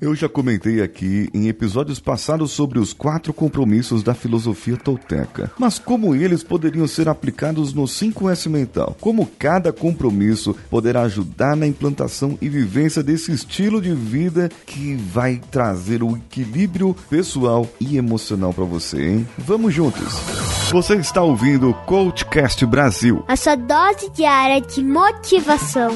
Eu já comentei aqui em episódios passados sobre os 4 compromissos da filosofia tolteca, mas como eles poderiam ser aplicados no 5S mental? Como cada compromisso poderá ajudar na implantação e vivência desse estilo de vida que vai trazer o equilíbrio pessoal e emocional para você, hein? Vamos juntos! Você está ouvindo o Coachcast Brasil, a sua dose diária de motivação.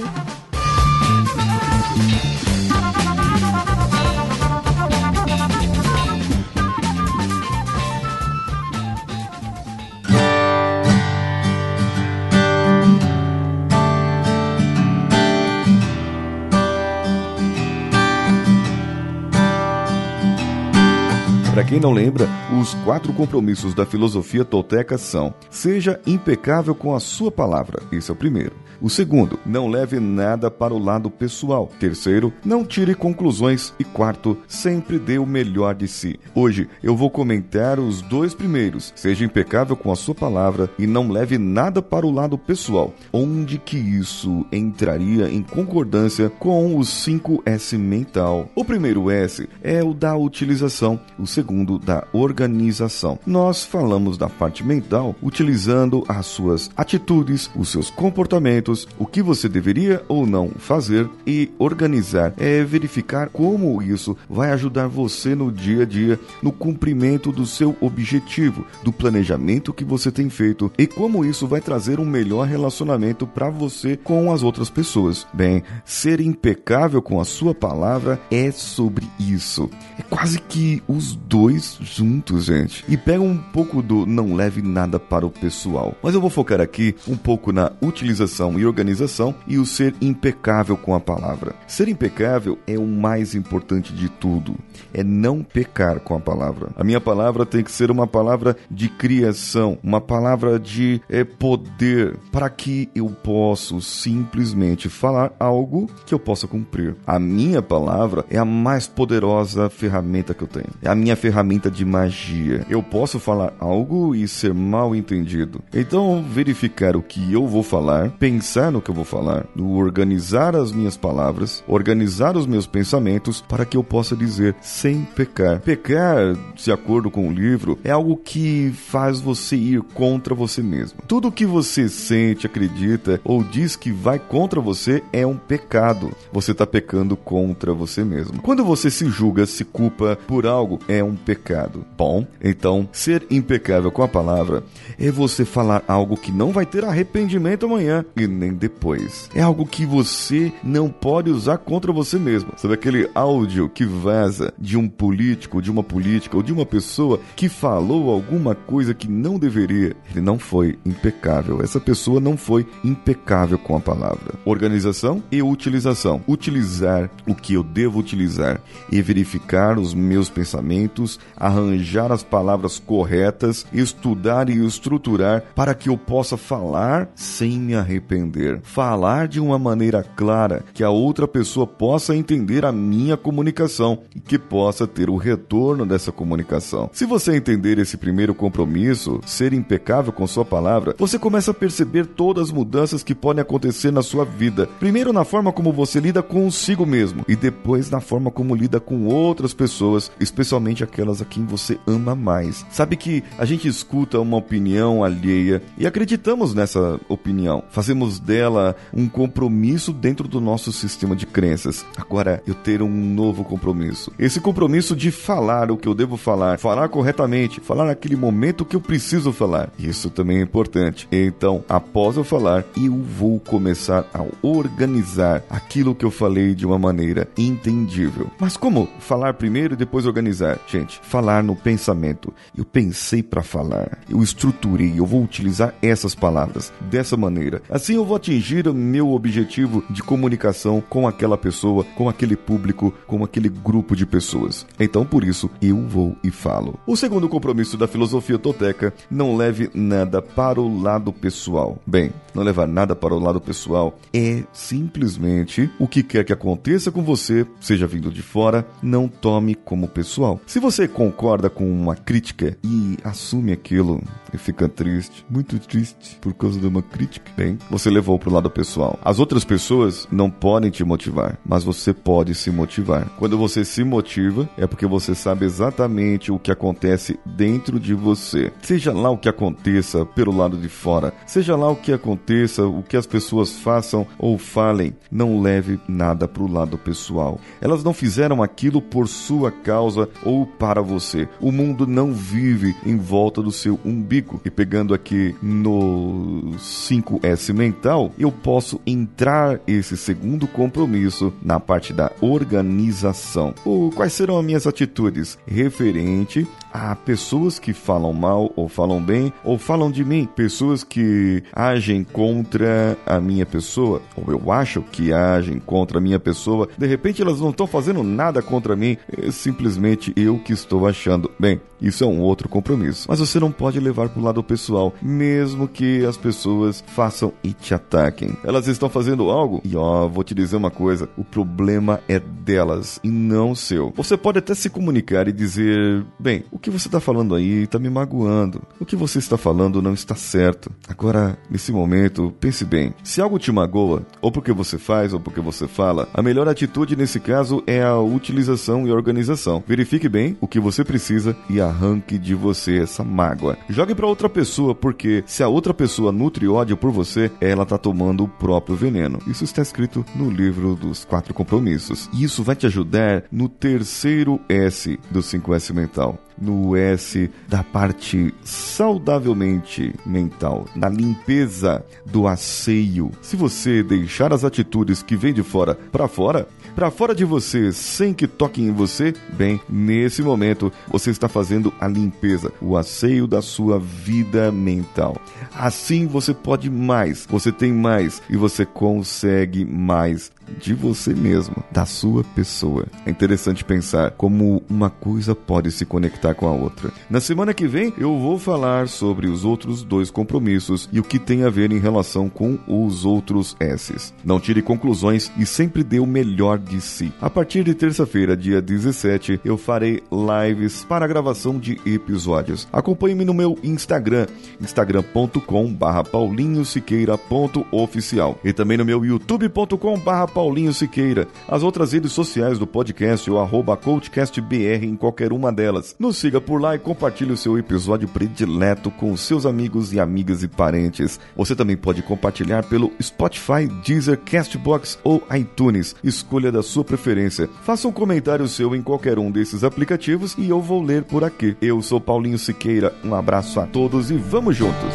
Para quem não lembra, os 4 compromissos da filosofia tolteca são: seja impecável com a sua palavra, esse é o primeiro. O segundo, não leve nada para o lado pessoal. Terceiro, não tire conclusões. E quarto, sempre dê o melhor de si. Hoje eu vou comentar os 2 primeiros. Seja impecável com a sua palavra e não leve nada para o lado pessoal. Onde que isso entraria em concordância com o 5S mental? O primeiro S é o da utilização, o segundo da organização. Nós falamos da parte mental utilizando as suas atitudes, os seus comportamentos, o que você deveria ou não fazer, e organizar é verificar como isso vai ajudar você no dia a dia, no cumprimento do seu objetivo, do planejamento que você tem feito e como isso vai trazer um melhor relacionamento para você com as outras pessoas. Bem, ser impecável com a sua palavra é sobre isso. É quase que os 2 juntos, gente. E pega um pouco do não leve nada para o pessoal. Mas eu vou focar aqui um pouco na utilização e organização e o ser impecável com a palavra. Ser impecável é o mais importante de tudo, é não pecar com a palavra. A minha palavra tem que ser uma palavra de criação, uma palavra de poder, para que eu possa simplesmente falar algo que eu possa cumprir. A minha palavra é a mais poderosa ferramenta que eu tenho, é a minha ferramenta de magia. Eu posso falar algo e ser mal entendido, então verificar o que eu vou falar, pensar no que eu vou falar, no organizar as minhas palavras, organizar os meus pensamentos para que eu possa dizer sem pecar. Pecar, de acordo com o livro, é algo que faz você ir contra você mesmo. Tudo que você sente, acredita ou diz que vai contra você é um pecado. Você está pecando contra você mesmo. Quando você se julga, se culpa por algo, é um pecado. Bom, então, ser impecável com a palavra é você falar algo que não vai ter arrependimento amanhã e nem depois. É algo que você não pode usar contra você mesmo. Sabe aquele áudio que vaza de um político, de uma política ou de uma pessoa que falou alguma coisa que não deveria? Ele não foi impecável. Essa pessoa não foi impecável com a palavra. Organização e utilização. Utilizar o que eu devo utilizar e verificar os meus pensamentos, arranjar as palavras corretas, estudar e estruturar para que eu possa falar sem me arrepender. Falar de uma maneira clara que a outra pessoa possa entender a minha comunicação e que possa ter o retorno dessa comunicação. Se você entender esse primeiro compromisso, ser impecável com sua palavra, você começa a perceber todas as mudanças que podem acontecer na sua vida. Primeiro na forma como você lida consigo mesmo e depois na forma como lida com outras pessoas, especialmente aquelas a quem você ama mais. Sabe que a gente escuta uma opinião alheia e acreditamos nessa opinião. Fazemos dela um compromisso dentro do nosso sistema de crenças. Agora eu ter um novo compromisso. Esse compromisso de falar o que eu devo falar, falar corretamente, falar naquele momento que eu preciso falar. Isso também é importante. Então, após eu falar, eu vou começar a organizar aquilo que eu falei de uma maneira entendível. Mas como falar primeiro e depois organizar? Gente, falar no pensamento. Eu pensei para falar. Eu estruturei. Eu vou utilizar essas palavras dessa maneira. Assim eu vou atingir o meu objetivo de comunicação com aquela pessoa, com aquele público, com aquele grupo de pessoas. Então, por isso, eu vou e falo. O segundo compromisso da filosofia tolteca, não leve nada para o lado pessoal. Bem, não levar nada para o lado pessoal é simplesmente o que quer que aconteça com você, seja vindo de fora, não tome como pessoal. Se você concorda com uma crítica e assume aquilo e fica triste, muito triste por causa de uma crítica, você levou pro lado pessoal. As outras pessoas não podem te motivar, mas você pode se motivar. Quando você se motiva, é porque você sabe exatamente o que acontece dentro de você. Seja lá o que aconteça pelo lado de fora, seja lá o que aconteça, o que as pessoas façam ou falem, não leve nada pro lado pessoal. Elas não fizeram aquilo por sua causa ou para você. O mundo não vive em volta do seu umbigo. E pegando aqui no 5S mental, eu posso entrar esse segundo compromisso na parte da organização. Quais serão as minhas atitudes referente a pessoas que falam mal ou falam bem ou falam de mim, pessoas que agem contra a minha pessoa, ou eu acho que agem contra a minha pessoa. De repente elas não estão fazendo nada contra mim, é simplesmente eu que estou achando. Bem, isso é um outro compromisso, mas você não pode levar para o lado pessoal, mesmo que as pessoas façam e te ataquem. Elas estão fazendo algo e vou te dizer uma coisa, o problema é delas e não seu. Você pode até se comunicar e dizer, bem, o que você está falando aí está me magoando. O que você está falando não está certo. Agora, nesse momento, pense bem. Se algo te magoa, ou porque você faz, ou porque você fala, a melhor atitude nesse caso é a utilização e organização. Verifique bem o que você precisa e arranque de você essa mágoa. Jogue para outra pessoa, porque se a outra pessoa nutre ódio por você, ela está tomando o próprio veneno. Isso está escrito no livro dos 4 compromissos. E isso vai te ajudar no terceiro S do 5S mental. No S da parte saudavelmente mental, na limpeza do asseio. Se você deixar as atitudes que vêm de fora para fora de você, sem que toquem em você, bem, nesse momento você está fazendo a limpeza, o asseio da sua vida mental. Assim você pode mais, você tem mais e você consegue mais de você mesmo, da sua pessoa. É interessante pensar como uma coisa pode se conectar com a outra. Na semana que vem eu vou falar sobre os outros 2 compromissos e o que tem a ver em relação com os outros S's. Não tire conclusões e sempre dê o melhor de si. A partir de terça-feira, dia 17, eu farei lives para a gravação de episódios. Acompanhe-me no meu Instagram, instagram.com/paulinhosiqueira.oficial, e também no meu youtube.com/paulinhosiqueira. As outras redes sociais do podcast, o @coachcastbr em qualquer uma delas. Nos siga por lá e compartilhe o seu episódio predileto com seus amigos e amigas e parentes. Você também pode compartilhar pelo Spotify, Deezer, Castbox ou iTunes. Escolha da sua preferência. Faça um comentário seu em qualquer um desses aplicativos e eu vou ler por aqui. Eu sou Paulinho Siqueira. Um abraço a todos e vamos juntos!